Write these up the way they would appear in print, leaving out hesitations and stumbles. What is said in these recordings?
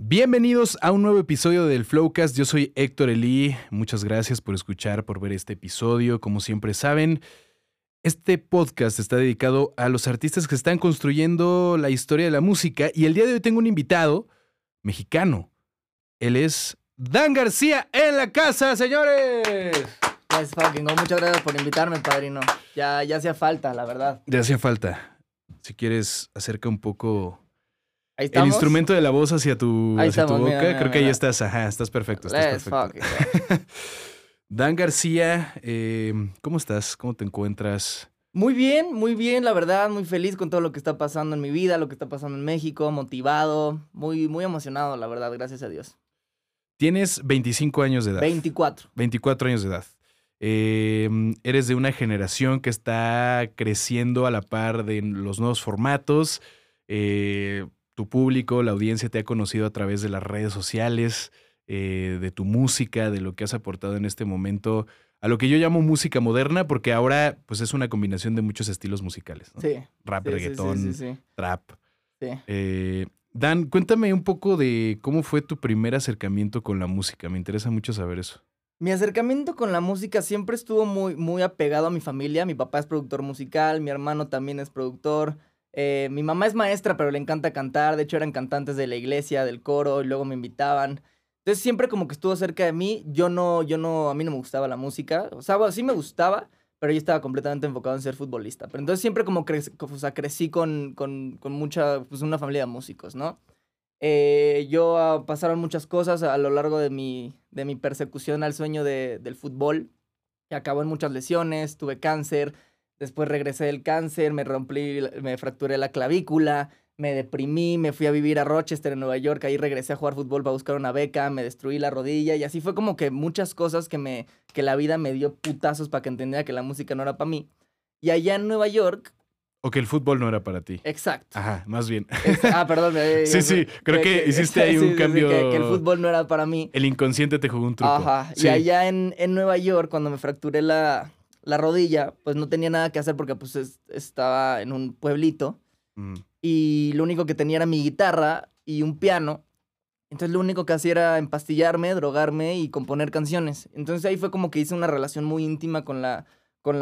Bienvenidos a un nuevo episodio del Flowcast. Yo soy Héctor Elí. Muchas gracias por escuchar, por ver este episodio. Como siempre saben, este podcast está dedicado a los artistas que están construyendo la historia de la música. Y el día de hoy tengo un invitado mexicano. Él es Dan García en la casa, señores. Yes, fucking go. Muchas gracias por invitarme, padrino. Ya hacía falta, la verdad. Ya hacía falta. Si quieres, acerca un poco... El instrumento de la voz hacia tu boca. Mira, creo que ahí estás. Ajá, estás perfecto. Let's fuck it. Dan García, ¿cómo estás? ¿Cómo te encuentras? Muy bien, la verdad. Muy feliz con todo lo que está pasando en mi vida, lo que está pasando en México. Motivado, muy, muy emocionado, la verdad. Gracias a Dios. Tienes 25 años de edad. 24. 24 años de edad. Eres de una generación que está creciendo a la par de los nuevos formatos. Tu público, la audiencia te ha conocido a través de las redes sociales, de tu música, de lo que has aportado en este momento a lo que yo llamo música moderna, porque ahora pues es una combinación de muchos estilos musicales, ¿no? Sí. Rap, sí, reggaetón, sí. Trap. Sí. Dan, cuéntame un poco de cómo fue tu primer acercamiento con la música. Me interesa mucho saber eso. Mi acercamiento con la música siempre estuvo muy, muy apegado a mi familia. Mi papá es productor musical, mi hermano también es productor. Mi mamá es maestra, pero le encanta cantar. De hecho, eran cantantes de la iglesia, del coro, y luego me invitaban. Entonces, siempre como que estuvo cerca de mí. A mí no me gustaba la música. O sea, bueno, sí me gustaba, pero yo estaba completamente enfocado en ser futbolista. Pero entonces siempre como crecí con mucha, pues una familia de músicos, ¿no? Pasaron muchas cosas a lo largo de mi persecución al sueño del fútbol. Que acabó en muchas lesiones, tuve cáncer. Después regresé del cáncer, me fracturé la clavícula, me deprimí, me fui a vivir a Rochester, en Nueva York. Ahí regresé a jugar fútbol para buscar una beca, me destruí la rodilla. Y así fue como que muchas cosas que la vida me dio putazos para que entendiera que la música no era para mí. Y allá en Nueva York... O que el fútbol no era para ti. Exacto. Ajá, más bien. Perdón. Sí, creo que hiciste ahí un cambio. Que el fútbol no era para mí. El inconsciente te jugó un truco. Ajá. Sí. Y allá en Nueva York, cuando me fracturé la rodilla, pues no tenía nada que hacer porque pues estaba en un pueblito y lo único que tenía era mi guitarra y un piano. Entonces lo único que hacía era empastillarme, drogarme y componer canciones. Entonces ahí fue como que hice una relación muy íntima con la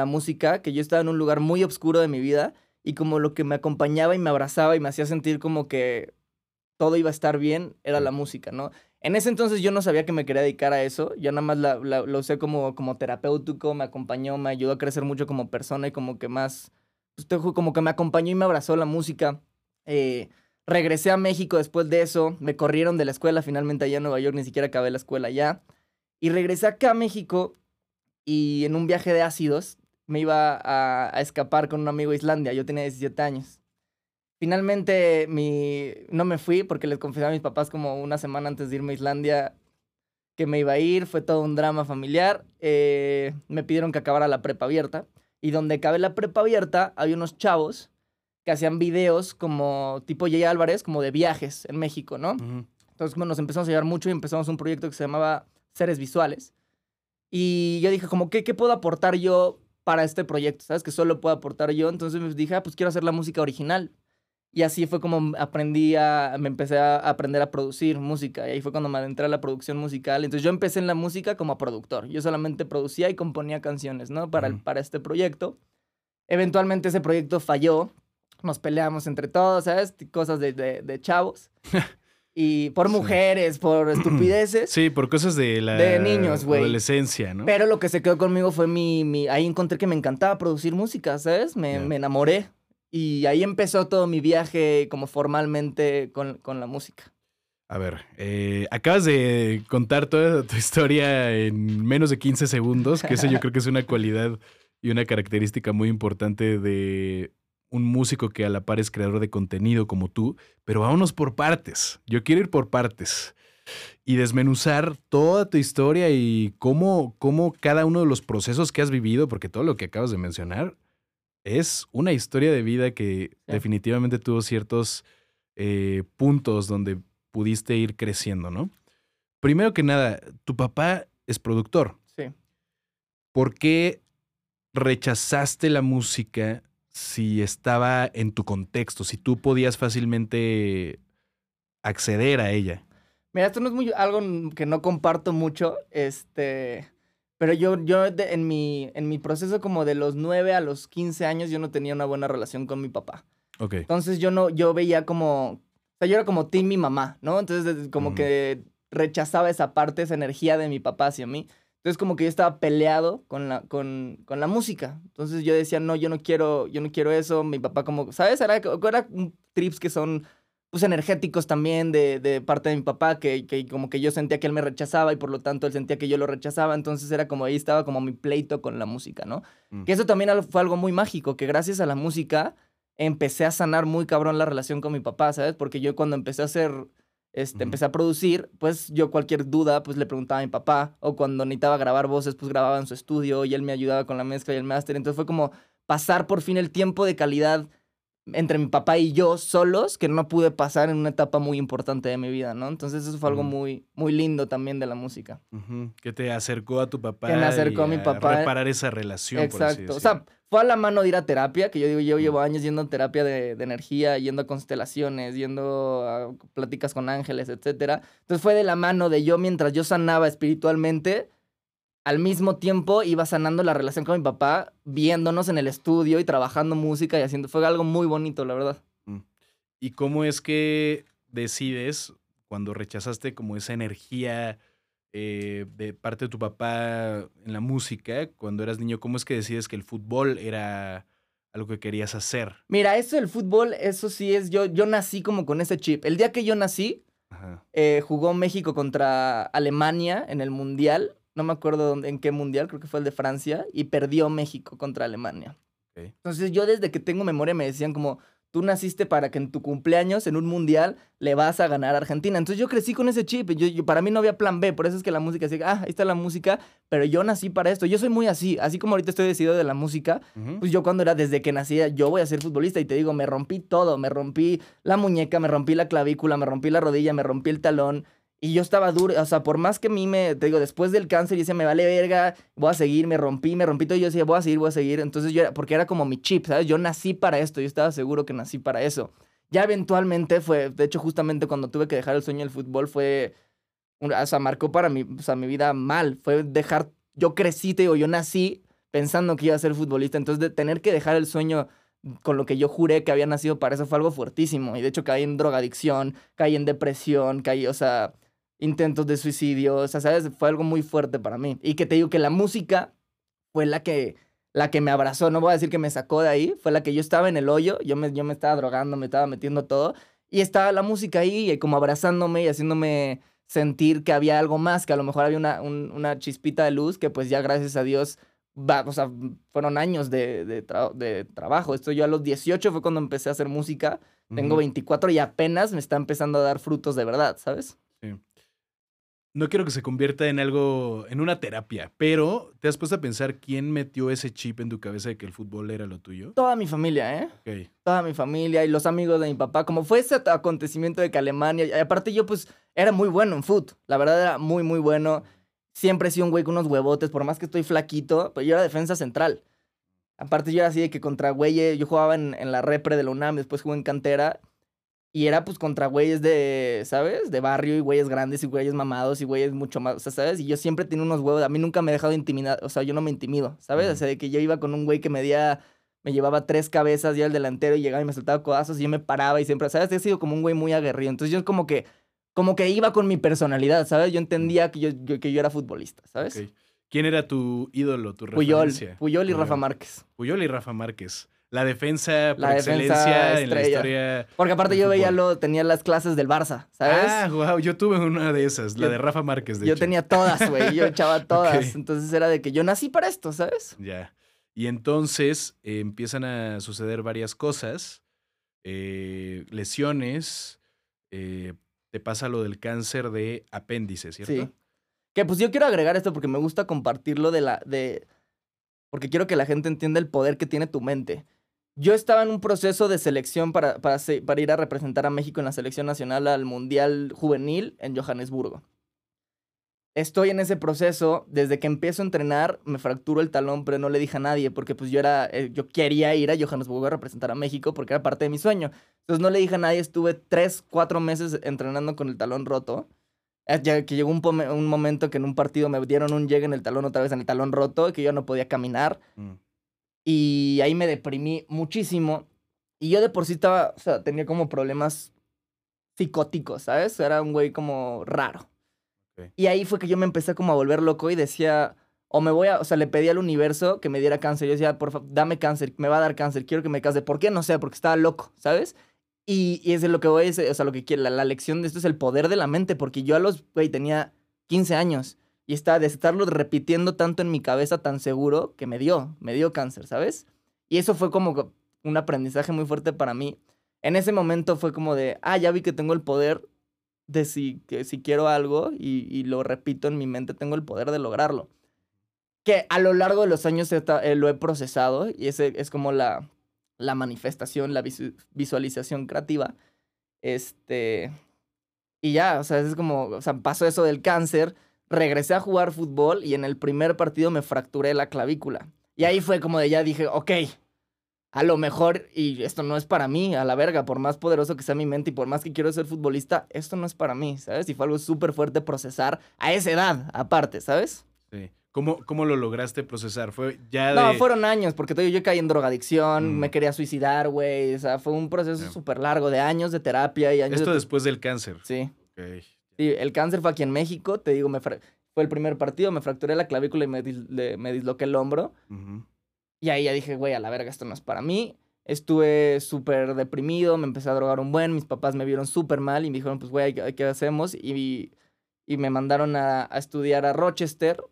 música, que yo estaba en un lugar muy oscuro de mi vida y como lo que me acompañaba y me abrazaba y me hacía sentir como que todo iba a estar bien era la música, ¿no? En ese entonces yo no sabía que me quería dedicar a eso. Yo nada más lo usé como terapéutico, me acompañó, me ayudó a crecer mucho como persona y como que más... Como que me acompañó y me abrazó la música. Regresé a México después de eso. Me corrieron de la escuela finalmente allá en Nueva York. Ni siquiera acabé la escuela allá. Y regresé acá a México y en un viaje de ácidos me iba a escapar con un amigo a Islandia. Yo tenía 17 años. Finalmente no me fui porque les confesé a mis papás como una semana antes de irme a Islandia que me iba a ir. Fue todo un drama familiar. Me pidieron que acabara la prepa abierta. Y donde acabé la prepa abierta había unos chavos que hacían videos como tipo Jay Álvarez, como de viajes en México, ¿no? Uh-huh. Entonces bueno, nos empezamos a llevar mucho y empezamos un proyecto que se llamaba Seres Visuales. Y yo dije como, ¿qué puedo aportar yo para este proyecto? ¿Sabes? Que solo puedo aportar yo. Entonces me dije, pues quiero hacer la música original. Y así fue como me empecé a aprender a producir música. Y ahí fue cuando me adentré a la producción musical. Entonces yo empecé en la música como productor. Yo solamente producía y componía canciones, ¿no? Para este proyecto. Eventualmente ese proyecto falló. Nos peleamos entre todos, ¿sabes? Cosas de chavos. Y por mujeres, por estupideces. Sí, por cosas de la de niños, güey. Adolescencia, ¿no? Pero lo que se quedó conmigo fue ahí encontré que me encantaba producir música, ¿sabes? Me enamoré. Y ahí empezó todo mi viaje como formalmente con la música. A ver, acabas de contar toda tu historia en menos de 15 segundos, que eso yo creo que es una cualidad y una característica muy importante de un músico que a la par es creador de contenido como tú. Pero vámonos por partes. Yo quiero ir por partes y desmenuzar toda tu historia y cómo cada uno de los procesos que has vivido, porque todo lo que acabas de mencionar... Es una historia de vida que definitivamente tuvo ciertos puntos donde pudiste ir creciendo, ¿no? Primero que nada, tu papá es productor. Sí. ¿Por qué rechazaste la música si estaba en tu contexto, si tú podías fácilmente acceder a ella? Mira, esto no es muy, algo que no comparto mucho, pero en mi proceso como de los 9 a los 15 años, yo no tenía una buena relación con mi papá. Okay. Entonces yo veía como, o sea, yo era como team mi mamá, ¿no? Entonces como que rechazaba esa parte, esa energía de mi papá hacia mí. Entonces como que yo estaba peleado con la música. Entonces yo decía, no, yo no quiero eso. Mi papá como, ¿sabes? Era trips que son pues energéticos también de parte de mi papá, que como que yo sentía que él me rechazaba y por lo tanto él sentía que yo lo rechazaba. Entonces era como, ahí estaba como mi pleito con la música, ¿no? Que eso también fue algo muy mágico, que gracias a la música empecé a sanar muy cabrón la relación con mi papá, ¿sabes? Porque yo cuando empecé a hacer... empecé a producir, pues yo cualquier duda pues le preguntaba a mi papá, o cuando necesitaba grabar voces pues grababa en su estudio y él me ayudaba con la mezcla y el máster. Entonces fue como pasar por fin el tiempo de calidad entre mi papá y yo solos, que no pude pasar en una etapa muy importante de mi vida, ¿no? Entonces eso fue algo muy, muy lindo también de la música. Que te acercó a tu papá. Que me acercó a mi papá. Reparar esa relación, exacto, por así decirlo. O sea, fue a la mano de ir a terapia, que yo digo, yo llevo años yendo a terapia de energía, yendo a constelaciones, yendo a pláticas con ángeles, etcétera. Entonces fue de la mano de yo, mientras yo sanaba espiritualmente, al mismo tiempo iba sanando la relación con mi papá, viéndonos en el estudio y trabajando música y haciendo... Fue algo muy bonito, la verdad. ¿Y cómo es que decides, cuando rechazaste como esa energía de parte de tu papá en la música, cuando eras niño, cómo es que decides que el fútbol era algo que querías hacer? Mira, eso del fútbol, eso sí es... Yo nací como con ese chip. El día que yo nací, jugó México contra Alemania en el Mundial... No me acuerdo en qué mundial, creo que fue el de Francia, y perdió México contra Alemania. Okay. Entonces yo desde que tengo memoria me decían como, tú naciste para que en tu cumpleaños, en un mundial, le vas a ganar a Argentina. Entonces yo crecí con ese chip, para mí no había plan B, por eso es que la música, así, ahí está la música, pero yo nací para esto. Yo soy muy así como ahorita estoy decidido de la música, pues yo cuando era desde que nacía, yo voy a ser futbolista, y te digo, me rompí todo, me rompí la muñeca, me rompí la clavícula, me rompí la rodilla, me rompí el talón. Y yo estaba duro, o sea, por más que a mí te digo, después del cáncer, yo decía, me vale verga, voy a seguir, me rompí todo, y yo decía, voy a seguir, entonces porque era como mi chip, ¿sabes? Yo nací para esto, yo estaba seguro que nací para eso. Ya eventualmente de hecho, justamente cuando tuve que dejar el sueño del fútbol o sea, marcó para mí, o sea, mi vida mal, yo crecí, te digo, yo nací pensando que iba a ser futbolista, entonces de tener que dejar el sueño con lo que yo juré que había nacido para eso fue algo fuertísimo, y de hecho caí en drogadicción, caí en depresión, o sea... intentos de suicidio, o sea, ¿sabes? Fue algo muy fuerte para mí. Y que te digo que la música fue la que me abrazó, no voy a decir que me sacó de ahí, fue la que yo estaba en el hoyo, yo me estaba drogando, me estaba metiendo todo, y estaba la música ahí y como abrazándome y haciéndome sentir que había algo más, que a lo mejor había una chispita de luz que pues ya gracias a Dios, o sea, fueron años de trabajo. Esto yo a los 18 fue cuando empecé a hacer música, tengo 24 y apenas me está empezando a dar frutos de verdad, ¿sabes? Sí. No quiero que se convierta en algo, en una terapia, pero ¿te has puesto a pensar quién metió ese chip en tu cabeza de que el fútbol era lo tuyo? Toda mi familia, ¿eh? Okay. Toda mi familia y los amigos de mi papá. Como fue ese acontecimiento de que Alemania... Y aparte yo, pues, era muy bueno en fútbol. La verdad, era muy, muy bueno. Siempre he sido un güey con unos huevotes, por más que estoy flaquito, pero yo era defensa central. Aparte yo era así de que contra güeyes... Yo jugaba en la repre de la UNAM, después jugué en cantera... Y era, pues, contra güeyes de, ¿sabes? De barrio y güeyes grandes y güeyes mamados y güeyes mucho más, o sea, ¿sabes? Y yo siempre tenía unos huevos, a mí nunca me he dejado intimidar, o sea, yo no me intimido, ¿sabes? O sea, de que yo iba con un güey que me llevaba 3 cabezas ya al delantero y llegaba y me soltaba codazos y yo me paraba y siempre, ¿sabes? He sido como un güey muy aguerrido, entonces yo como que iba con mi personalidad, ¿sabes? Yo entendía que yo era futbolista, ¿sabes? Okay. ¿Quién era tu ídolo, tu referencia? Puyol y Rafa Márquez. Puyol y Rafa Márquez. La defensa por excelencia en la historia. Porque aparte yo tenía las clases del Barça, ¿sabes? Ah, wow, yo tuve una de esas, la de Rafa Márquez, de hecho. Yo tenía todas, güey, yo echaba todas. Okay. Entonces era de que yo nací para esto, ¿sabes? Ya. Y entonces empiezan a suceder varias cosas, lesiones, te pasa lo del cáncer de apéndice, ¿cierto? Sí. Que pues yo quiero agregar esto porque me gusta compartirlo porque quiero que la gente entienda el poder que tiene tu mente. Yo estaba en un proceso de selección para ir a representar a México en la selección nacional al Mundial Juvenil en Johannesburgo. Estoy en ese proceso. Desde que empiezo a entrenar, me fracturo el talón, pero no le dije a nadie porque pues yo quería ir a Johannesburgo a representar a México porque era parte de mi sueño. Entonces no le dije a nadie. Estuve 3, 4 meses entrenando con el talón roto. Que llegó un momento que en un partido me dieron un llegue en el talón, otra vez en el talón roto, que yo no podía caminar. Y ahí me deprimí muchísimo. Y yo de por sí estaba, o sea, tenía como problemas psicóticos, ¿sabes? Era un güey como raro. Okay. Y ahí fue que yo me empecé como a volver loco y decía, le pedí al universo que me diera cáncer. Yo decía, por favor, dame cáncer, me va a dar cáncer, quiero que me case. ¿Por qué? No sé, porque estaba loco, ¿sabes? Y es de lo que voy, lo que quiero, la lección de esto es el poder de la mente, porque yo tenía 15 años y estaba de estarlo repitiendo tanto en mi cabeza, tan seguro, que me dio cáncer, ¿sabes? Y eso fue como un aprendizaje muy fuerte para mí. En ese momento fue como de, ya vi que tengo el poder de si quiero algo y lo repito en mi mente, tengo el poder de lograrlo. Que a lo largo de los años lo he procesado y ese es como la manifestación, la visualización creativa. Y ya, es como, pasó eso del cáncer, regresé a jugar fútbol y en el primer partido me fracturé la clavícula. Y ahí fue como de ya dije, ok, a lo mejor, y esto no es para mí, a la verga, por más poderoso que sea mi mente y por más que quiero ser futbolista, esto no es para mí, ¿sabes? Y fue algo súper fuerte procesar a esa edad, aparte, ¿sabes? Sí. ¿Cómo lo lograste procesar? ¿Fue ya de...? No, fueron años, porque yo caí en drogadicción, me quería suicidar, güey. Fue un proceso súper largo de años de terapia y años. Esto después del cáncer. Sí. Okay. Sí, el cáncer fue aquí en México, te digo, fue el primer partido, me fracturé la clavícula y me disloqué el hombro. Y ahí ya dije, güey, a la verga, esto no es para mí. Estuve súper deprimido, me empecé a drogar un buen, mis papás me vieron súper mal y me dijeron, pues, güey, ¿qué hacemos? Y me mandaron a estudiar a Rochester.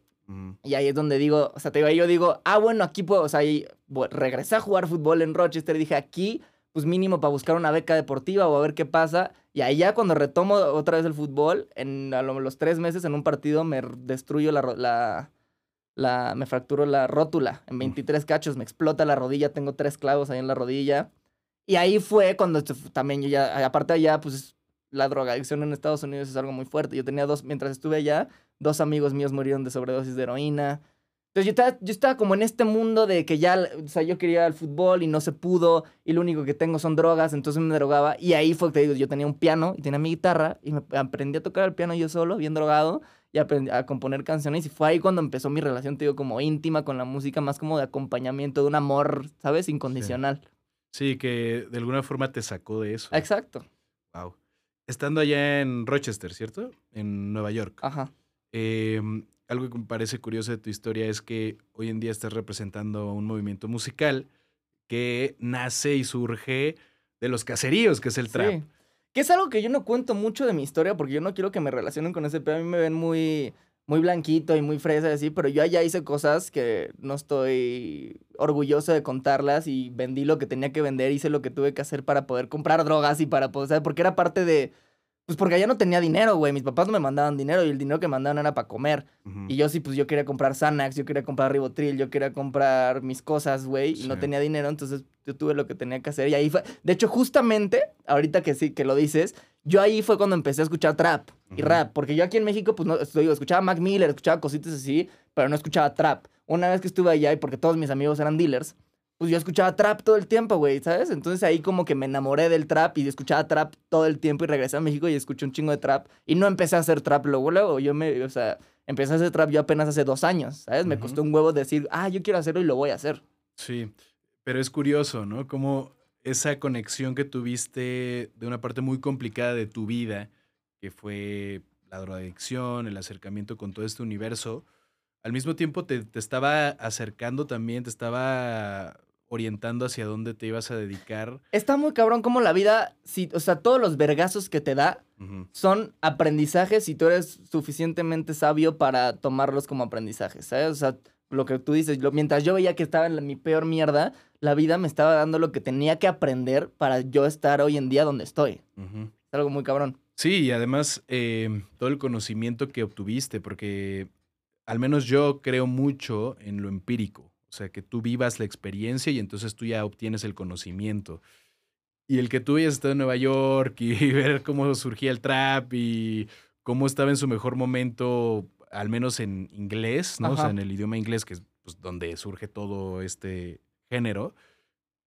Y ahí es donde digo, ahí yo digo, bueno, aquí puedo, regresé a jugar fútbol en Rochester y dije, aquí, pues mínimo para buscar una beca deportiva o a ver qué pasa. Y ahí ya cuando retomo otra vez el fútbol, a los 3 meses en un partido me destruyo me fracturo la rótula en 23 cachos, me explota la rodilla, tengo 3 clavos ahí en la rodilla. Y ahí fue cuando también yo ya, aparte allá, pues la drogadicción en Estados Unidos es algo muy fuerte. Yo tenía mientras estuve allá, 2 amigos míos murieron de sobredosis de heroína. Entonces yo estaba como en este mundo de que ya, yo quería el fútbol y no se pudo, y lo único que tengo son drogas, entonces me drogaba. Y ahí fue que te digo, yo tenía un piano y tenía mi guitarra y me aprendí a tocar el piano yo solo, bien drogado, y aprendí a componer canciones. Y fue ahí cuando empezó mi relación, te digo, como íntima con la música, más como de acompañamiento, de un amor, ¿sabes? Incondicional. Sí, que de alguna forma te sacó de eso. Exacto. Wow. Estando allá en Rochester, ¿cierto? En Nueva York. Ajá. Algo que me parece curioso de tu historia es que hoy en día estás representando un movimiento musical que nace y surge de los caseríos, que es el trap. Sí. Que es algo que yo no cuento mucho de mi historia porque yo no quiero que me relacionen con ese pedo. A mí me ven muy, muy blanquito y muy fresa y así, pero yo allá hice cosas que no estoy orgulloso de contarlas y vendí lo que tenía que vender, hice lo que tuve que hacer para poder comprar drogas y para poder, porque era parte de... Pues porque allá no tenía dinero, güey. Mis papás no me mandaban dinero y el dinero que mandaban era para comer. Y yo sí, pues yo quería comprar Xanax, yo quería comprar Ribotril, yo quería comprar mis cosas, güey. Y no tenía dinero, entonces yo tuve lo que tenía que hacer. Y ahí fue... De hecho, justamente, ahorita que sí, que lo dices, yo ahí fue cuando empecé a escuchar trap y rap. Porque yo aquí en México, pues no... Escuchaba Mac Miller, escuchaba cositas así, pero no escuchaba trap. Una vez que estuve allá, y porque todos mis amigos eran dealers, pues yo escuchaba trap todo el tiempo, güey, ¿sabes? Entonces ahí como que me enamoré del trap y escuchaba trap todo el tiempo y regresé a México y escuché un chingo de trap. Y no empecé a hacer trap luego. Empecé a hacer trap yo apenas hace 2 años, ¿sabes? Me costó un huevo decir, yo quiero hacerlo y lo voy a hacer. Sí, pero es curioso, ¿no? Como esa conexión que tuviste de una parte muy complicada de tu vida, que fue la drogadicción, el acercamiento con todo este universo... Al mismo tiempo te estaba acercando también, te estaba orientando hacia dónde te ibas a dedicar. Está muy cabrón como la vida, todos los vergazos que te da son aprendizajes y tú eres suficientemente sabio para tomarlos como aprendizajes, ¿sabes? Lo que tú dices, mientras yo veía que estaba en mi peor mierda, la vida me estaba dando lo que tenía que aprender para yo estar hoy en día donde estoy. Es algo muy cabrón. Sí, y además todo el conocimiento que obtuviste, porque... Al menos yo creo mucho en lo empírico. O sea, que tú vivas la experiencia y entonces tú ya obtienes el conocimiento. Y el que tú hayas estado en Nueva York y ver cómo surgía el trap y cómo estaba en su mejor momento, al menos en inglés, ¿no? Ajá. O sea, en el idioma inglés, que es pues, donde surge todo este género.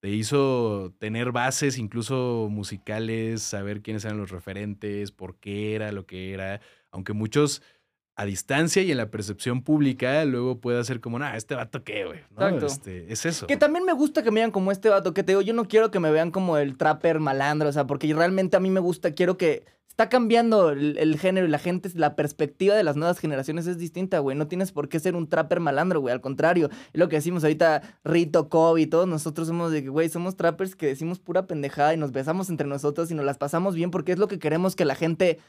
Te hizo tener bases incluso musicales, saber quiénes eran los referentes, por qué era lo que era. Aunque muchos a distancia y en la percepción pública luego pueda ser como, nah, este vato qué, güey. No, es eso. Que también me gusta que me vean como este vato, que te digo, yo no quiero que me vean como el trapper malandro, o sea, porque realmente a mí me gusta, quiero que... Está cambiando el género y la gente, la perspectiva de las nuevas generaciones es distinta, güey. No tienes por qué ser un trapper malandro, güey. Al contrario, es lo que decimos ahorita, Rito, Kobe, todos nosotros somos de que, güey, somos trappers que decimos pura pendejada y nos besamos entre nosotros y nos las pasamos bien porque es lo que queremos que la gente...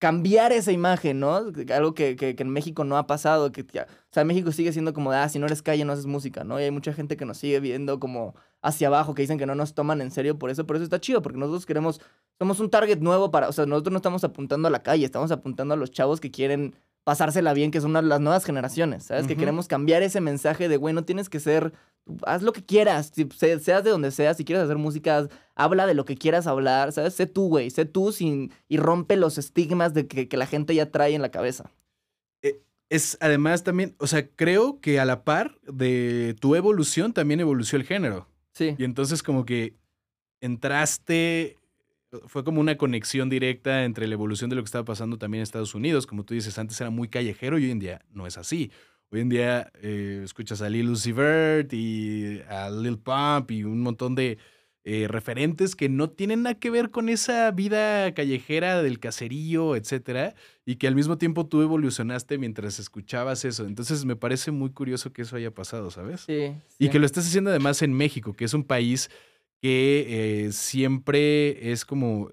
Cambiar esa imagen, ¿no? Algo que en México no ha pasado. O sea, México sigue siendo como, si no eres calle, no haces música, ¿no? Y hay mucha gente que nos sigue viendo como hacia abajo, que dicen que no nos toman en serio por eso. Pero eso está chido, porque nosotros queremos... Somos un target nuevo para... O sea, nosotros no estamos apuntando a la calle, estamos apuntando a los chavos que quieren pasársela bien, que son las nuevas generaciones, ¿sabes? Que queremos cambiar ese mensaje de, güey, no tienes que ser... Haz lo que quieras, seas de donde seas, si quieres hacer música, habla de lo que quieras hablar, ¿sabes? Sé tú, güey, sé tú y rompe los estigmas de que la gente ya trae en la cabeza. Es además también, o sea, creo que a la par de tu evolución también evolucionó el género. Sí. Y entonces como que entraste, fue como una conexión directa entre la evolución de lo que estaba pasando también en Estados Unidos. Como tú dices, antes era muy callejero y hoy en día no es así. Hoy en día escuchas a Lil Uzi Vert y a Lil Pump y un montón de referentes que no tienen nada que ver con esa vida callejera del caserío, etcétera, y que al mismo tiempo tú evolucionaste mientras escuchabas eso. Entonces me parece muy curioso que eso haya pasado, ¿sabes? Sí. Y que lo estés haciendo además en México, que es un país que siempre es como...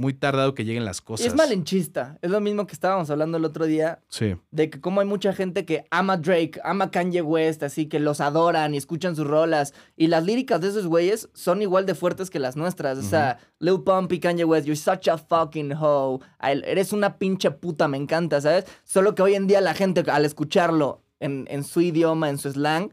muy tardado que lleguen las cosas. Es malinchista. Es lo mismo que estábamos hablando el otro día. Sí. De que como hay mucha gente que ama Drake, ama Kanye West, así que los adoran y escuchan sus rolas. Y las líricas de esos güeyes son igual de fuertes que las nuestras. O sea, Lil Pump y Kanye West, you're such a fucking hoe. Eres una pinche puta, me encanta, ¿sabes? Solo que hoy en día la gente, al escucharlo en su idioma, en su slang...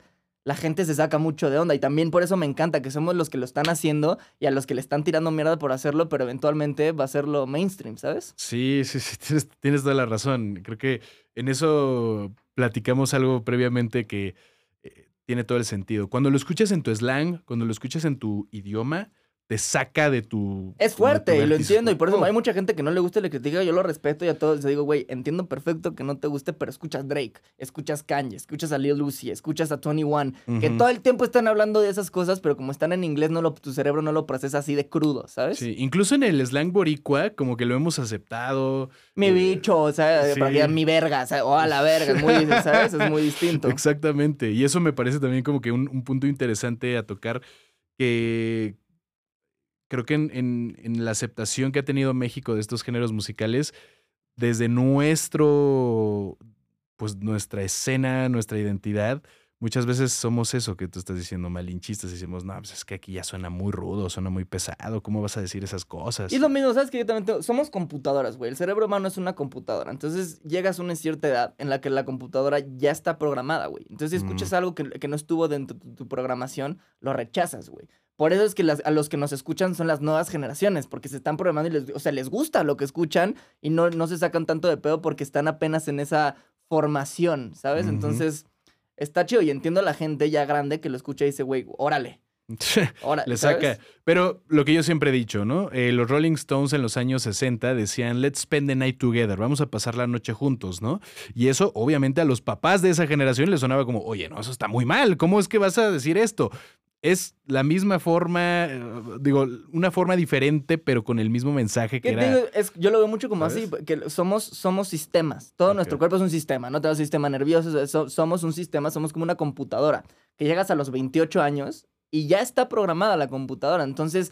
La gente se saca mucho de onda y también por eso me encanta que somos los que lo están haciendo y a los que le están tirando mierda por hacerlo, pero eventualmente va a ser lo mainstream, ¿sabes? Sí, sí, sí, tienes toda la razón. Creo que en eso platicamos algo previamente que tiene todo el sentido. Cuando lo escuchas en tu slang, cuando lo escuchas en tu idioma, te saca de tu... Es fuerte, y lo entiendo, y por eso hay mucha gente que no le gusta y le critica, yo lo respeto y a todos les digo, güey, entiendo perfecto que no te guste, pero escuchas Drake, escuchas Kanye, escuchas a Lil Uzi, escuchas a Tony One, que todo el tiempo están hablando de esas cosas, pero como están en inglés, tu cerebro no lo procesa así de crudo, ¿sabes? Sí, incluso en el slang boricua, como que lo hemos aceptado. Mi bicho, o sea, sí. Mi verga, o sea, oh, la verga, es muy, ¿sabes? Es muy distinto. Exactamente, y eso me parece también como que un punto interesante a tocar, que... Creo que en la aceptación que ha tenido México de estos géneros musicales, desde nuestra escena, nuestra identidad, muchas veces somos eso que tú estás diciendo, malinchistas, y decimos, no, pues es que aquí ya suena muy rudo, suena muy pesado, ¿cómo vas a decir esas cosas? Y lo mismo, ¿sabes qué? Yo también somos computadoras, güey, el cerebro humano es una computadora, entonces llegas a una cierta edad en la que la computadora ya está programada, güey, entonces si escuchas algo que no estuvo dentro de tu programación, lo rechazas, güey. Por eso es que a los que nos escuchan son las nuevas generaciones, porque se están programando y les gusta lo que escuchan y no se sacan tanto de pedo porque están apenas en esa formación, ¿sabes? Entonces, está chido y entiendo a la gente ya grande que lo escucha y dice, güey, órale. Le saca. Pero lo que yo siempre he dicho, ¿no? Los Rolling Stones en los años 60 decían, let's spend the night together, vamos a pasar la noche juntos, ¿no? Y eso, obviamente, a los papás de esa generación les sonaba como, oye, no, eso está muy mal, ¿cómo es que vas a decir esto? Es la misma forma, una forma diferente, pero con el mismo mensaje que era... yo lo veo mucho como así, que somos sistemas. Todo nuestro cuerpo es un sistema, ¿no? Todo un sistema nervioso, somos un sistema, somos como una computadora. Que llegas a los 28 años y ya está programada la computadora. Entonces,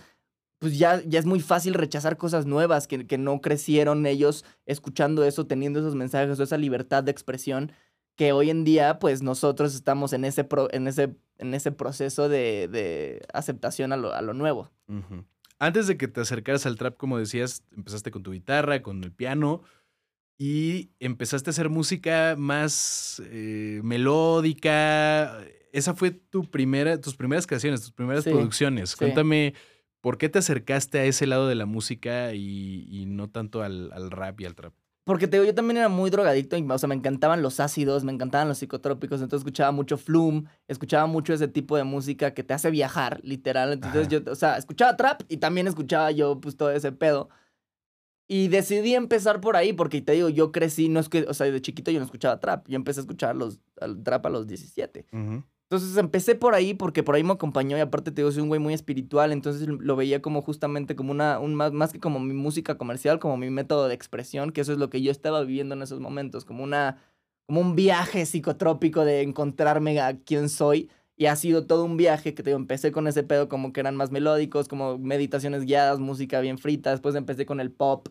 pues ya es muy fácil rechazar cosas nuevas que no crecieron ellos escuchando eso, teniendo esos mensajes, esa libertad de expresión. Que hoy en día, pues, nosotros estamos en ese proceso de aceptación a lo nuevo. Antes de que te acercaras al trap, como decías, empezaste con tu guitarra, con el piano, y empezaste a hacer música más melódica. Esa fue tus primeras canciones, tus primeras producciones. Sí. Cuéntame, ¿por qué te acercaste a ese lado de la música y no tanto al rap y al trap? Porque te digo, yo también era muy drogadicto. Y, o sea, me encantaban los ácidos, me encantaban los psicotrópicos. Entonces escuchaba mucho Flume, escuchaba mucho ese tipo de música que te hace viajar, literal. Entonces yo, o sea, escuchaba trap y también escuchaba yo, pues, todo ese pedo. Y decidí empezar por ahí porque, te digo, yo crecí, no es que, o sea, de chiquito yo no escuchaba trap. Yo empecé a escuchar trap a los 17. Entonces empecé por ahí porque por ahí me acompañó. Y aparte, te digo, soy un güey muy espiritual. Entonces lo veía como justamente como más que como mi música comercial, como mi método de expresión, que eso es lo que yo estaba viviendo en esos momentos. Como un viaje psicotrópico de encontrarme a quién soy. Y ha sido todo un viaje que, te digo, empecé con ese pedo como que eran más melódicos, como meditaciones guiadas, música bien frita. Después empecé con el pop,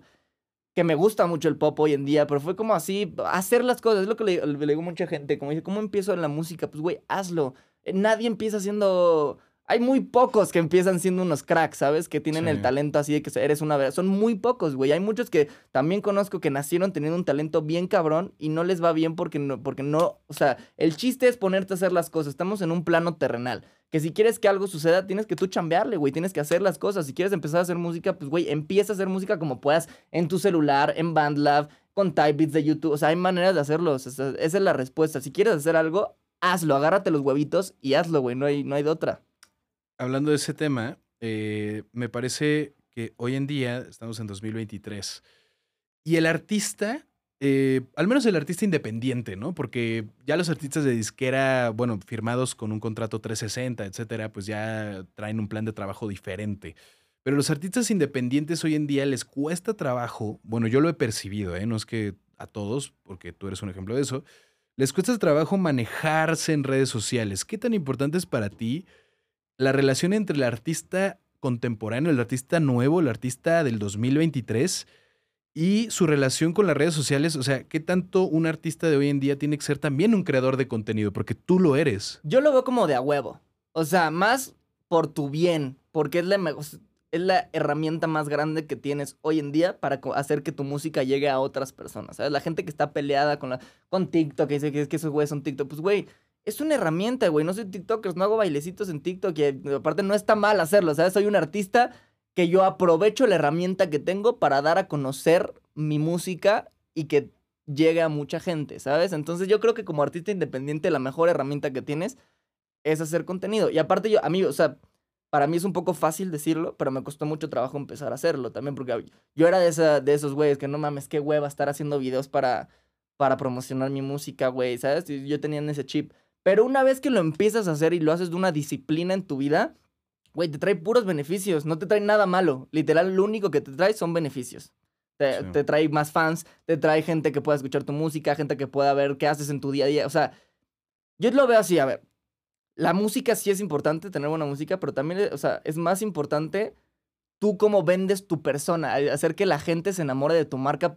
que me gusta mucho el pop hoy en día, pero fue como así, hacer las cosas. Es lo que le digo a mucha gente, como dice, ¿cómo empiezo en la música? Pues, güey, hazlo. Nadie empieza siendo... Hay muy pocos que empiezan siendo unos cracks, ¿sabes? Que tienen el talento así de que eres una verdad. Son muy pocos, güey. Hay muchos que también conozco que nacieron teniendo un talento bien cabrón y no les va bien porque no... O sea, el chiste es ponerte a hacer las cosas. Estamos en un plano terrenal. Que si quieres que algo suceda, tienes que tú chambearle, güey. Tienes que hacer las cosas. Si quieres empezar a hacer música, pues, güey, empieza a hacer música como puedas en tu celular, en BandLab, con type beats de YouTube. O sea, hay maneras de hacerlo. O sea, esa es la respuesta. Si quieres hacer algo, hazlo. Agárrate los huevitos y hazlo, güey. No hay de otra. Hablando de ese tema, me parece que hoy en día estamos en 2023 y el artista, al menos el artista independiente, ¿no? Porque ya los artistas de disquera, bueno, firmados con un contrato 360, etcétera, pues ya traen un plan de trabajo diferente. Pero los artistas independientes hoy en día les cuesta trabajo, bueno, yo lo he percibido, no es que a todos, porque tú eres un ejemplo de eso, les cuesta trabajo manejarse en redes sociales. ¿Qué tan importante es para ti la relación entre el artista contemporáneo, el artista nuevo, el artista del 2023 y su relación con las redes sociales? O sea, ¿qué tanto un artista de hoy en día tiene que ser también un creador de contenido? Porque tú lo eres. Yo lo veo como de a huevo. O sea, más por tu bien, porque es la herramienta más grande que tienes hoy en día para hacer que tu música llegue a otras personas, ¿sabes? La gente que está peleada con TikTok, que dice que, es que esos güeyes son TikTok, pues, güey, es una herramienta, güey. No soy TikToker, no hago bailecitos en TikTok. Y aparte no está mal hacerlo, ¿sabes? Soy un artista que yo aprovecho la herramienta que tengo para dar a conocer mi música y que llegue a mucha gente, ¿sabes? Entonces yo creo que como artista independiente la mejor herramienta que tienes es hacer contenido. Y aparte o sea, para mí es un poco fácil decirlo, pero me costó mucho trabajo empezar a hacerlo también. Porque yo era de esos güeyes que no mames, qué hueva estar haciendo videos para promocionar mi música, güey, ¿sabes? Y yo tenía en ese chip. Pero una vez que lo empiezas a hacer y lo haces de una disciplina en tu vida, güey, te trae puros beneficios. No te trae nada malo. Literal, lo único que te trae son beneficios. Te trae más fans, te trae gente que pueda escuchar tu música, gente que pueda ver qué haces en tu día a día. O sea, yo lo veo así, a ver. La música sí es importante, tener buena música, pero también, o sea, es más importante tú cómo vendes tu persona, hacer que la gente se enamore de tu marca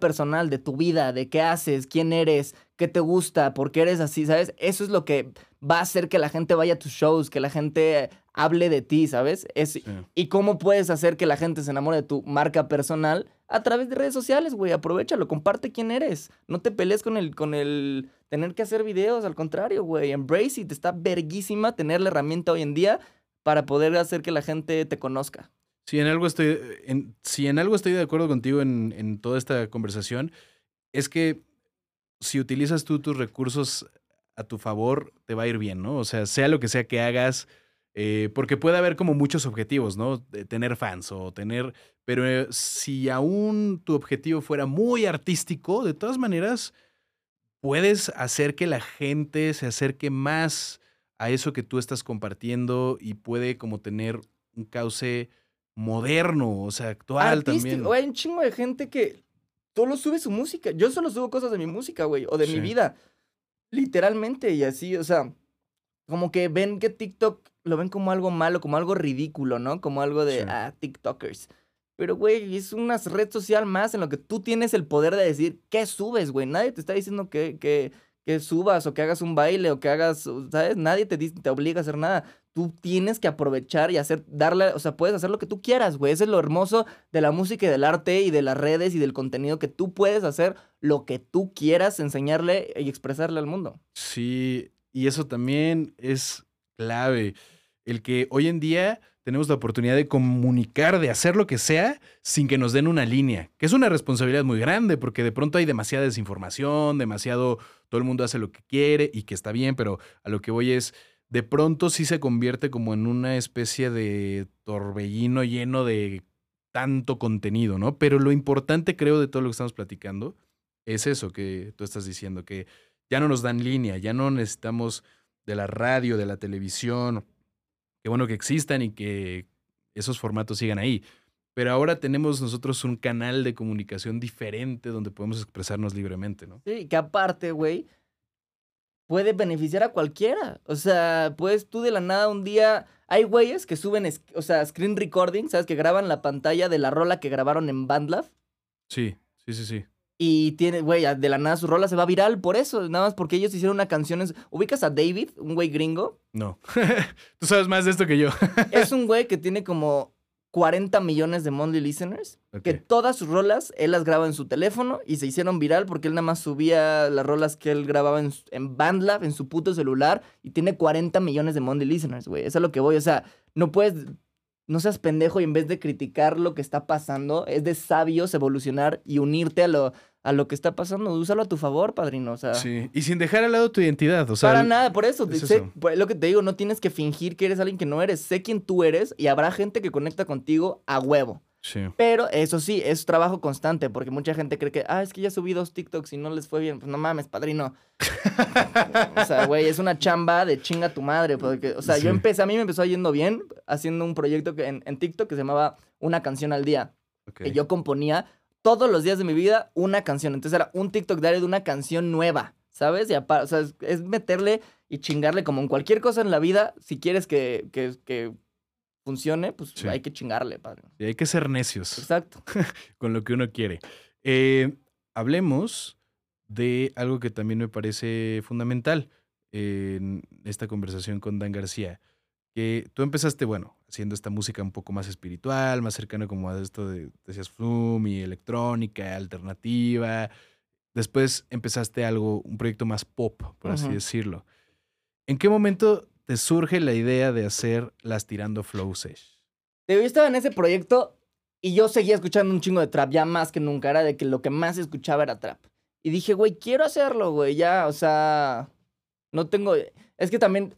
personal, de tu vida, de qué haces, quién eres, qué te gusta, por qué eres así, ¿sabes? Eso es lo que va a hacer que la gente vaya a tus shows, que la gente hable de ti, ¿sabes? Sí. Y cómo puedes hacer que la gente se enamore de tu marca personal a través de redes sociales, güey. Aprovechalo, comparte quién eres. No te pelees con el tener que hacer videos, al contrario, güey. Embrace it, está verguísima tener la herramienta hoy en día para poder hacer que la gente te conozca. Si en algo estoy de acuerdo contigo en toda esta conversación, es que si utilizas tú tus recursos a tu favor, te va a ir bien, ¿no? O sea lo que sea que hagas, porque puede haber como muchos objetivos, ¿no? De tener fans o tener... Pero si aún tu objetivo fuera muy artístico, de todas maneras, puedes hacer que la gente se acerque más a eso que tú estás compartiendo y puede como tener un cauce moderno, o sea, actual artístico, también. Hay un chingo de gente que solo sube su música. Yo solo subo cosas de mi música, güey, o de mi vida. Literalmente, y así, o sea, como que ven que TikTok lo ven como algo malo, como algo ridículo, ¿no? Como algo de, TikTokers. Pero, güey, es una red social más en la que tú tienes el poder de decir qué subes, güey. Nadie te está diciendo que subas o que hagas un baile o que hagas, ¿sabes? Nadie te obliga a hacer nada. Tú tienes que aprovechar y darle, o sea, puedes hacer lo que tú quieras, güey. Eso es lo hermoso de la música y del arte y de las redes y del contenido, que tú puedes hacer lo que tú quieras, enseñarle y expresarle al mundo. Sí, y eso también es clave. El que hoy en día tenemos la oportunidad de comunicar, de hacer lo que sea, sin que nos den una línea, que es una responsabilidad muy grande, porque de pronto hay demasiada desinformación, demasiado, todo el mundo hace lo que quiere y que está bien, pero a lo que voy es, de pronto sí se convierte como en una especie de torbellino lleno de tanto contenido, ¿no? Pero lo importante, creo, de todo lo que estamos platicando es eso que tú estás diciendo, que ya no nos dan línea, ya no necesitamos de la radio, de la televisión, que bueno que existan y que esos formatos sigan ahí. Pero ahora tenemos nosotros un canal de comunicación diferente donde podemos expresarnos libremente, ¿no? Sí, que aparte, güey, puede beneficiar a cualquiera. O sea, puedes tú de la nada un día... Hay güeyes que suben, o sea, screen recording, ¿sabes? Que graban la pantalla de la rola que grabaron en BandLab. Sí, sí, sí, sí. Y tiene, güey, de la nada su rola se va viral por eso, nada más porque ellos hicieron una canción. ¿Ubicas a David, un güey gringo? No. Tú sabes más de esto que yo. Es un güey que tiene como 40 millones de monthly listeners, okay, que todas sus rolas él las graba en su teléfono y se hicieron viral porque él nada más subía las rolas que él grababa en BandLab, en su puto celular, y tiene 40 millones de monthly listeners, güey. Eso es a lo que voy, o sea, no puedes... No seas pendejo y en vez de criticar lo que está pasando, es de sabios evolucionar y unirte a lo que está pasando. Úsalo a tu favor, padrino. O sea, sí, y sin dejar al lado tu identidad. O sea, para nada, por eso. Es sé, eso. Por lo que te digo, no tienes que fingir que eres alguien que no eres. Sé quién tú eres y habrá gente que conecta contigo a huevo. Sí. Pero eso sí, es trabajo constante, porque mucha gente cree que, es que ya subí 2 TikToks y no les fue bien. Pues no mames, padrino. O sea, güey, es una chamba de chinga tu madre. Porque, o sea, sí, yo empecé, a mí me empezó yendo bien haciendo un proyecto que, en TikTok, que se llamaba Una Canción al Día. Okay. Que yo componía todos los días de mi vida una canción. Entonces era un TikTok diario de una canción nueva, ¿sabes? Y o sea, es meterle y chingarle como en cualquier cosa en la vida, si quieres que funcione, pues sí, hay que chingarle, padre. Y hay que ser necios. Exacto. Con lo que uno quiere. Hablemos de algo que también me parece fundamental en esta conversación con Dan García. Que tú empezaste, bueno, haciendo esta música un poco más espiritual, más cercana como a esto de, decías, Flume y electrónica, alternativa. Después empezaste algo, un proyecto más pop, por así decirlo. ¿En qué momento te surge la idea de hacer las Tirando Flow Sesh? Yo estaba en ese proyecto y yo seguía escuchando un chingo de trap, ya más que nunca. Era de que lo que más escuchaba era trap. Y dije, güey, quiero hacerlo, güey, ya, o sea, no tengo... Es que también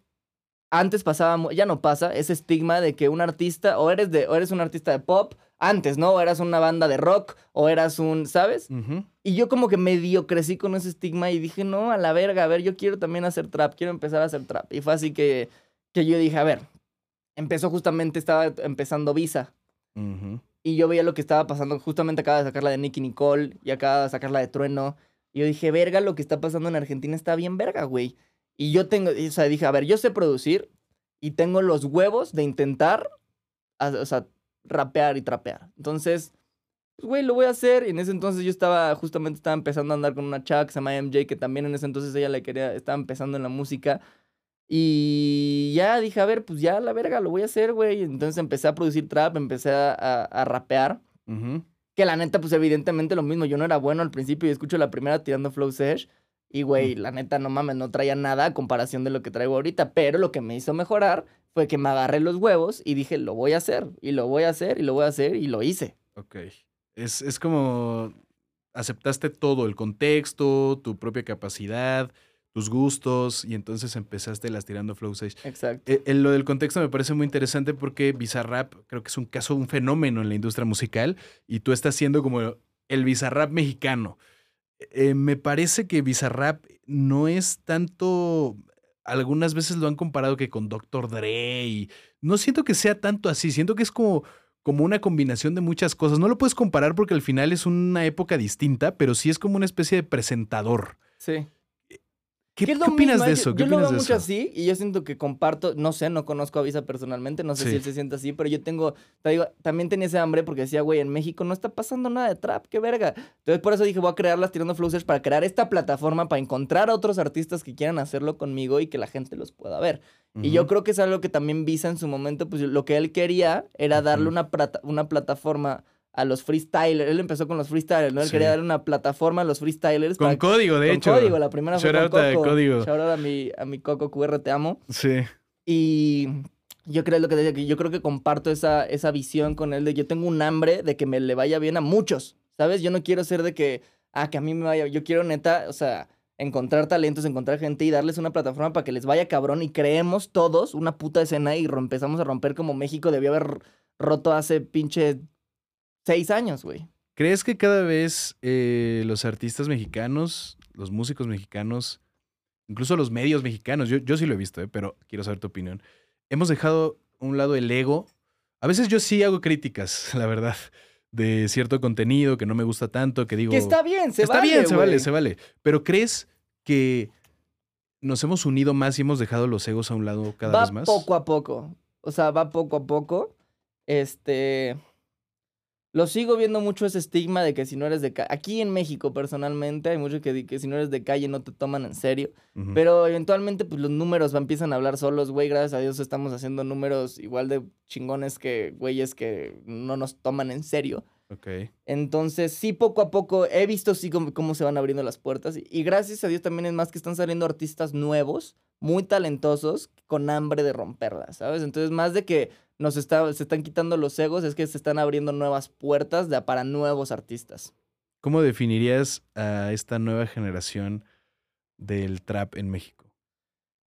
antes pasaba, ya no pasa, ese estigma de que un artista, o eres un artista de pop, antes, ¿no? O eras una banda de rock, o eras un, ¿sabes? Y yo como que medio crecí con ese estigma y dije, no, a la verga, a ver, yo quiero también hacer trap, quiero empezar a hacer trap. Y fue así que yo dije, a ver, empezó justamente, estaba empezando Visa. Y yo veía lo que estaba pasando, justamente acaba de sacar la de Nicki Nicole y acaba de sacar la de Trueno. Y yo dije, verga, lo que está pasando en Argentina está bien verga, güey. Y yo tengo, o sea, dije, a ver, yo sé producir y tengo los huevos de intentar, o sea, rapear y trapear. Entonces, pues, güey, lo voy a hacer. Y en ese entonces yo estaba empezando a andar con una chava que se llama MJ, que también en ese entonces ella estaba empezando en la música. Y ya dije, a ver, pues ya la verga, lo voy a hacer, güey. Entonces empecé a producir trap, empecé a rapear. Que la neta, pues evidentemente lo mismo. Yo no era bueno al principio y escucho la primera Tirando Flow Sesh. Y, güey, la neta, no mames, no traía nada a comparación de lo que traigo ahorita. Pero lo que me hizo mejorar fue que me agarré los huevos y dije, lo voy a hacer, y lo voy a hacer, y lo voy a hacer, y lo hice. Ok. Es como aceptaste todo, el contexto, tu propia capacidad, tus gustos, y entonces empezaste las Tirando Flow Sesh. Exacto. Lo del contexto me parece muy interesante porque Bizarrap creo que es un caso, un fenómeno en la industria musical, y tú estás siendo como el Bizarrap mexicano. Me parece que Bizarrap no es tanto... Algunas veces lo han comparado que con Dr. Dre y... No siento que sea tanto así. Siento que es como una combinación de muchas cosas. No lo puedes comparar porque al final es una época distinta, pero sí es como una especie de presentador. Sí. ¿Qué opinas de eso? Yo lo veo mucho así y yo siento que comparto... No sé, no conozco a Visa personalmente. No sé si él se siente así, pero yo tengo... Te digo, también tenía ese hambre porque decía, güey, en México no está pasando nada de trap. ¡Qué verga! Entonces por eso dije, voy a crear las Tirando Flow Sesh para crear esta plataforma para encontrar a otros artistas que quieran hacerlo conmigo y que la gente los pueda ver. Y yo creo que es algo que también Visa en su momento... Pues lo que él quería era darle una plataforma... a los freestylers. Él empezó con los freestylers, ¿no? Él quería darle una plataforma a los freestylers. Con código, de hecho. Con código, la primera fue con Coco. Shout out a mi Coco QR, te amo. Sí. Y Yo creo, lo que decía, que yo creo que comparto esa visión con él de yo tengo un hambre de que me le vaya bien a muchos, ¿sabes? Yo no quiero ser de que a mí me vaya, yo quiero neta, o sea, encontrar talentos, encontrar gente y darles una plataforma para que les vaya cabrón y creemos todos una puta escena y empezamos a romper como México debió haber roto hace pinche 6 años, güey. ¿Crees que cada vez los artistas mexicanos, los músicos mexicanos, incluso los medios mexicanos, yo sí lo he visto, pero quiero saber tu opinión, hemos dejado a un lado el ego? A veces yo sí hago críticas, la verdad, de cierto contenido que no me gusta tanto, que digo... Que está bien, se vale. Pero ¿crees que nos hemos unido más y hemos dejado los egos a un lado cada vez más? Va poco a poco. O sea, va poco a poco. Lo sigo viendo mucho ese estigma de que si no eres de calle... Aquí en México, personalmente, hay muchos que si no eres de calle no te toman en serio. Uh-huh. Pero eventualmente, pues, los números empiezan a hablar solos, güey. Gracias a Dios estamos haciendo números igual de chingones que güeyes que no nos toman en serio. Ok. Entonces, sí, poco a poco he visto sí cómo se van abriendo las puertas. Y gracias a Dios también es más que están saliendo artistas nuevos, muy talentosos, con hambre de romperlas, ¿sabes? Entonces, más de que... se están quitando los egos, es que se están abriendo nuevas puertas para nuevos artistas. ¿Cómo definirías a esta nueva generación del trap en México?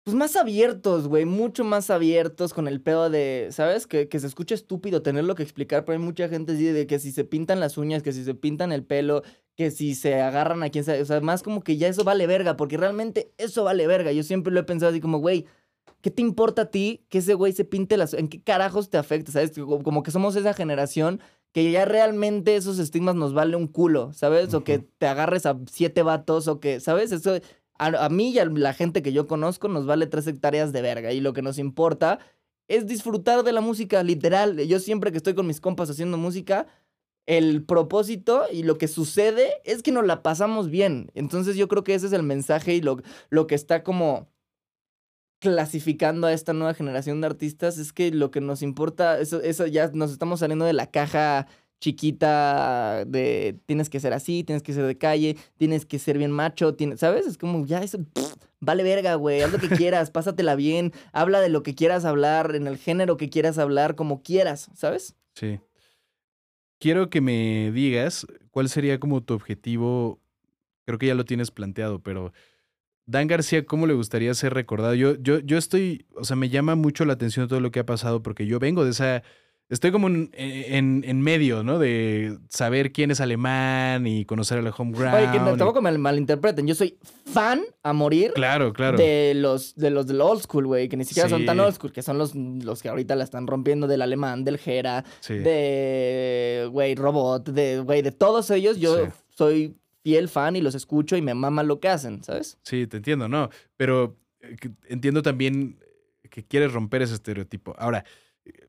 Pues más abiertos, güey, mucho más abiertos con el pedo de, ¿sabes? Que se escucha estúpido tenerlo que explicar, pero hay mucha gente así de que si se pintan las uñas, que si se pintan el pelo, que si se agarran a quien sea, o sea, más como que ya eso vale verga, porque realmente eso vale verga. Yo siempre lo he pensado así como, güey, ¿qué te importa a ti que ese güey se pinte las... ¿En qué carajos te afecta? ¿Sabes? Como que somos esa generación que ya realmente esos estigmas nos vale un culo, ¿sabes? Uh-huh. O que te agarres a 7 vatos o que, ¿sabes? Eso a mí y a la gente que yo conozco nos vale 3 hectáreas de verga. Y lo que nos importa es disfrutar de la música, literal. Yo siempre que estoy con mis compas haciendo música, el propósito y lo que sucede es que nos la pasamos bien. Entonces yo creo que ese es el mensaje y lo que está como... clasificando a esta nueva generación de artistas es que lo que nos importa, eso ya nos estamos saliendo de la caja chiquita de tienes que ser así, tienes que ser de calle, tienes que ser bien macho, ¿sabes? Es como ya eso, vale verga, güey, haz lo que quieras, pásatela bien, habla de lo que quieras hablar, en el género que quieras hablar, como quieras, ¿sabes? Sí. Quiero que me digas cuál sería como tu objetivo, creo que ya lo tienes planteado, pero... Dan García, ¿cómo le gustaría ser recordado? Yo estoy, o sea, me llama mucho la atención todo lo que ha pasado porque yo vengo de esa, estoy como en medio, ¿no? De saber quién es Alemán y conocer a la home ground. Oye, que tampoco me malinterpreten, yo soy fan a morir. Claro. De los del old school, güey, que ni siquiera son tan old school, que son los que ahorita la están rompiendo, del Alemán, del Jera, de, güey, Robot, de, güey, de todos ellos, yo soy... fiel fan y los escucho y me mama lo que hacen, ¿sabes? Sí, te entiendo, ¿no? Pero entiendo también que quieres romper ese estereotipo. Ahora,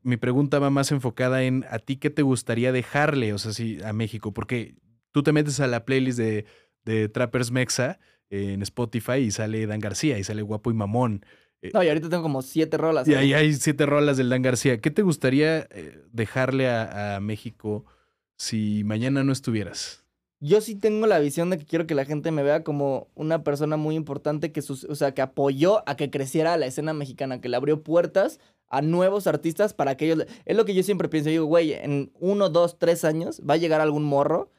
mi pregunta va más enfocada en a ti qué te gustaría dejarle, o sea, sí, a México, porque tú te metes a la playlist de Trappers Mexa en Spotify y sale Dan García y sale Guapo y Mamón. No, y ahorita tengo como 7 rolas. ¿Sabes? Y ahí hay 7 rolas del Dan García. ¿Qué te gustaría dejarle a México si mañana no estuvieras? Yo sí tengo la visión de que quiero que la gente me vea como una persona muy importante que apoyó a que creciera la escena mexicana, que le abrió puertas a nuevos artistas para que ellos... Es lo que yo siempre pienso. Yo digo, güey, en 1, 2, 3 años va a llegar algún morro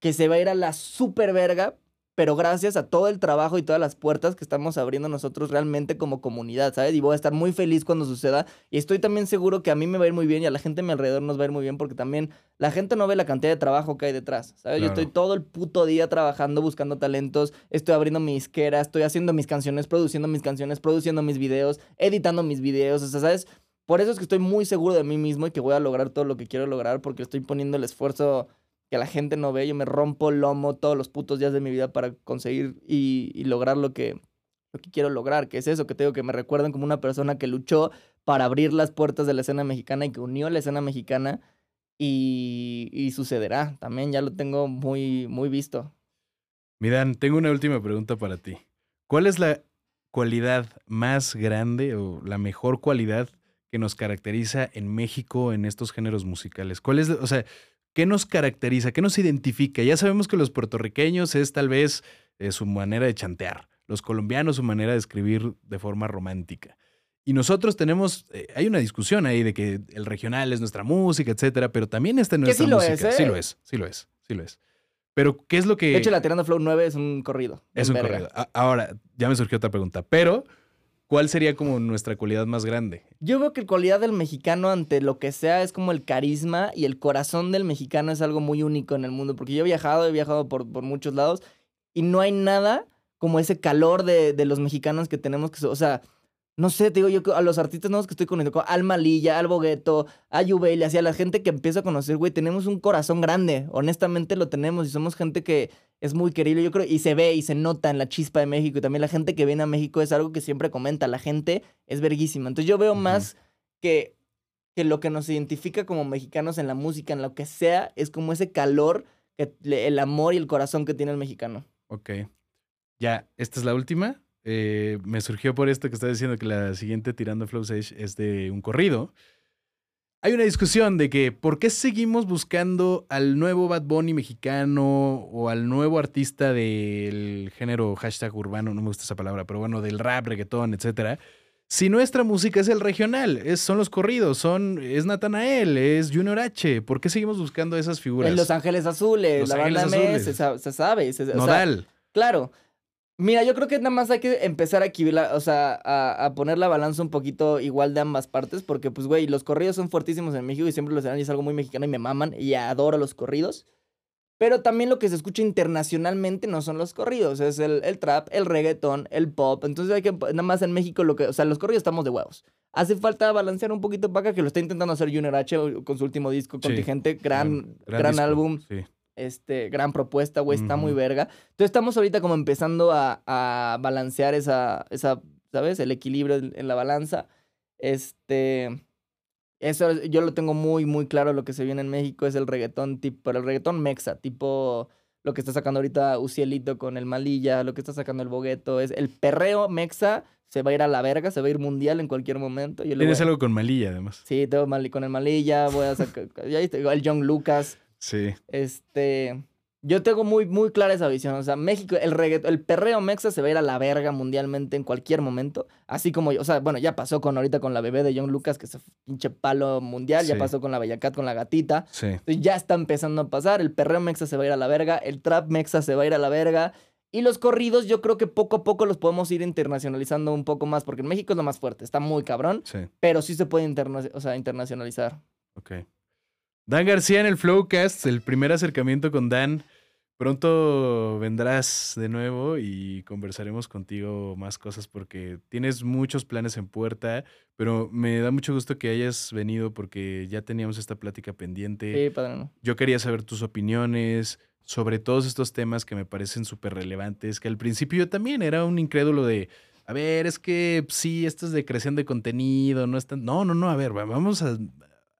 que se va a ir a la super verga, pero gracias a todo el trabajo y todas las puertas que estamos abriendo nosotros realmente como comunidad, ¿sabes? Y voy a estar muy feliz cuando suceda. Y estoy también seguro que a mí me va a ir muy bien y a la gente a mi alrededor nos va a ir muy bien porque también... La gente no ve la cantidad de trabajo que hay detrás, ¿sabes? Claro. Yo estoy todo el puto día trabajando, buscando talentos, estoy abriendo mi disquera, estoy haciendo mis canciones, produciendo mis canciones, produciendo mis videos, editando mis videos, o sea, ¿sabes? Por eso es que estoy muy seguro de mí mismo y que voy a lograr todo lo que quiero lograr porque estoy poniendo el esfuerzo que la gente no ve. Yo me rompo el lomo todos los putos días de mi vida para conseguir y lograr lo que quiero lograr, que es eso, que te digo, que me recuerden como una persona que luchó para abrir las puertas de la escena mexicana y que unió la escena mexicana. Y sucederá. También ya lo tengo muy, muy visto. Miran, tengo una última pregunta para ti. ¿Cuál es la cualidad más grande o la mejor cualidad que nos caracteriza en México en estos géneros musicales? ¿Cuál es, o sea, qué nos caracteriza? ¿Qué nos identifica? Ya sabemos que los puertorriqueños es tal vez su manera de chantear. Los colombianos su manera de escribir de forma romántica. Y nosotros tenemos, hay una discusión ahí de que el regional es nuestra música, etcétera, pero también está en nuestra música. Es, ¿eh? Sí lo es, sí lo es, sí lo es. Pero, ¿qué es lo que...? De hecho, la Tirando Flow 9 es un corrido. Es un corrido. Ahora, ya me surgió otra pregunta, pero ¿cuál sería como nuestra cualidad más grande? Yo veo que la cualidad del mexicano ante lo que sea es como el carisma, y el corazón del mexicano es algo muy único en el mundo, porque yo he viajado por muchos lados y no hay nada como ese calor de los mexicanos que tenemos, que, o sea... No sé, te digo, yo a los artistas nuevos que estoy conociendo, al Malilla, al Bogueto, a Yubel, así a la gente que empieza a conocer, güey, tenemos un corazón grande. Honestamente lo tenemos, y somos gente que es muy querible, yo creo, y se ve y se nota en la chispa de México. Y también la gente que viene a México es algo que siempre comenta, la gente es verguísima. Entonces yo veo más que lo que nos identifica como mexicanos en la música, en lo que sea, es como ese calor, el amor y el corazón que tiene el mexicano. Ok. Ya, esta es la última. Me surgió por esto que estás diciendo, que la siguiente Tirando Flow Sesh es de un corrido. Hay una discusión de que ¿por qué seguimos buscando al nuevo Bad Bunny mexicano o al nuevo artista del género hashtag urbano? No me gusta esa palabra, pero bueno, del rap, reggaetón, etcétera. Si nuestra música es el regional, son los corridos, es Natanael, es Junior H. ¿Por qué seguimos buscando esas figuras? Los Ángeles Azules, la banda Mes, se sabe. Nodal. O sea, claro. Mira, yo creo que nada más hay que empezar a equilibrar, o sea, a poner la balanza un poquito igual de ambas partes, porque, pues, güey, los corridos son fuertísimos en México y siempre los serán, y es algo muy mexicano y me maman y adoro los corridos. Pero también lo que se escucha internacionalmente no son los corridos, es el trap, el reggaetón, el pop. Entonces hay que, nada más en México, o sea, los corridos estamos de huevos. Hace falta balancear un poquito para acá, que lo está intentando hacer Junior H con su último disco, Contingente, gran álbum. Sí. Gran propuesta, güey, está muy verga. Entonces estamos ahorita como empezando a balancear esa, ¿sabes? El equilibrio en la balanza. Eso yo lo tengo muy, muy claro. Lo que se viene en México es el reggaetón tipo, el reggaetón mexa, tipo lo que está sacando ahorita Ucielito con el Malilla, lo que está sacando el Bogueto. Es el perreo mexa, se va a ir a la verga, se va a ir mundial en cualquier momento. Tienes algo con Malilla, además. Sí, tengo con el Malilla, voy a sacar el John Lucas. Sí. Yo tengo muy, muy clara esa visión. O sea, México, el perreo mexa se va a ir a la verga mundialmente en cualquier momento. Así como yo, o sea, bueno, ya pasó ahorita con la bebé de John Lucas, que es pinche palo mundial. Sí. Ya pasó con la Bellacat, con la gatita. Sí. Entonces ya está empezando a pasar. El perreo mexa se va a ir a la verga. El trap mexa se va a ir a la verga. Y los corridos, yo creo que poco a poco los podemos ir internacionalizando un poco más, porque en México es lo más fuerte. Está muy cabrón. Sí. Pero sí se puede internacionalizar. Ok. Dan García en el Flowcast, el primer acercamiento con Dan. Pronto vendrás de nuevo y conversaremos contigo más cosas, porque tienes muchos planes en puerta, pero me da mucho gusto que hayas venido, porque ya teníamos esta plática pendiente. Sí, padrino. Yo quería saber tus opiniones sobre todos estos temas que me parecen súper relevantes, que al principio yo también era un incrédulo de... A ver, es que sí, esto es de creación de contenido, no es tan... No, a ver, vamos a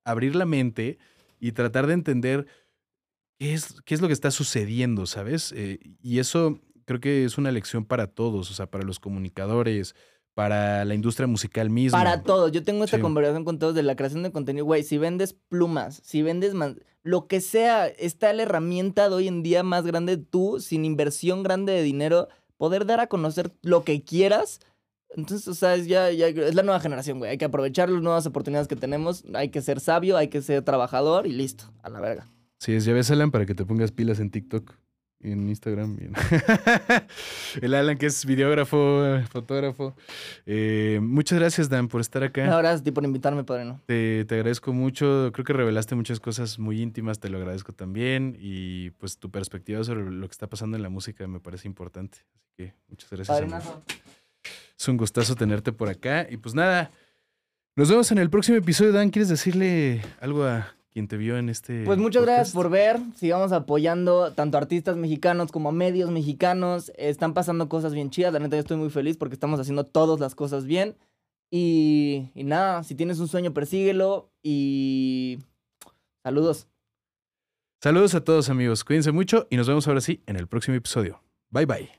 abrir la mente... Y tratar de entender qué es lo que está sucediendo, ¿sabes? Y eso creo que es una lección para todos, o sea, para los comunicadores, para la industria musical misma. Para todos. Yo tengo esta conversación con todos de la creación de contenido. Güey, si vendes plumas, si vendes... lo que sea, está la herramienta de hoy en día más grande, tú, sin inversión grande de dinero, poder dar a conocer lo que quieras. Entonces, o sea, es la nueva generación, güey. Hay que aprovechar las nuevas oportunidades que tenemos. Hay que ser sabio, hay que ser trabajador y listo, a la verga. Sí, ya ves, Alan, para que te pongas pilas en TikTok y en Instagram. Y en... El Alan, que es videógrafo, fotógrafo. Muchas gracias, Dan, por estar acá. No, gracias a ti por invitarme, padrino. Te agradezco mucho. Creo que revelaste muchas cosas muy íntimas. Te lo agradezco también. Y pues tu perspectiva sobre lo que está pasando en la música me parece importante. Así que muchas gracias. Padrinazo. Es un gustazo tenerte por acá. Y pues nada, nos vemos en el próximo episodio. Dan, ¿quieres decirle algo a quien te vio en este Pues muchas podcast? Gracias por ver. Sigamos apoyando tanto a artistas mexicanos como a medios mexicanos. Están pasando cosas bien chidas. La neta, yo estoy muy feliz porque estamos haciendo todas las cosas bien. Y nada, si tienes un sueño, persíguelo. Y saludos. Saludos a todos, amigos. Cuídense mucho y nos vemos ahora sí en el próximo episodio. Bye, bye.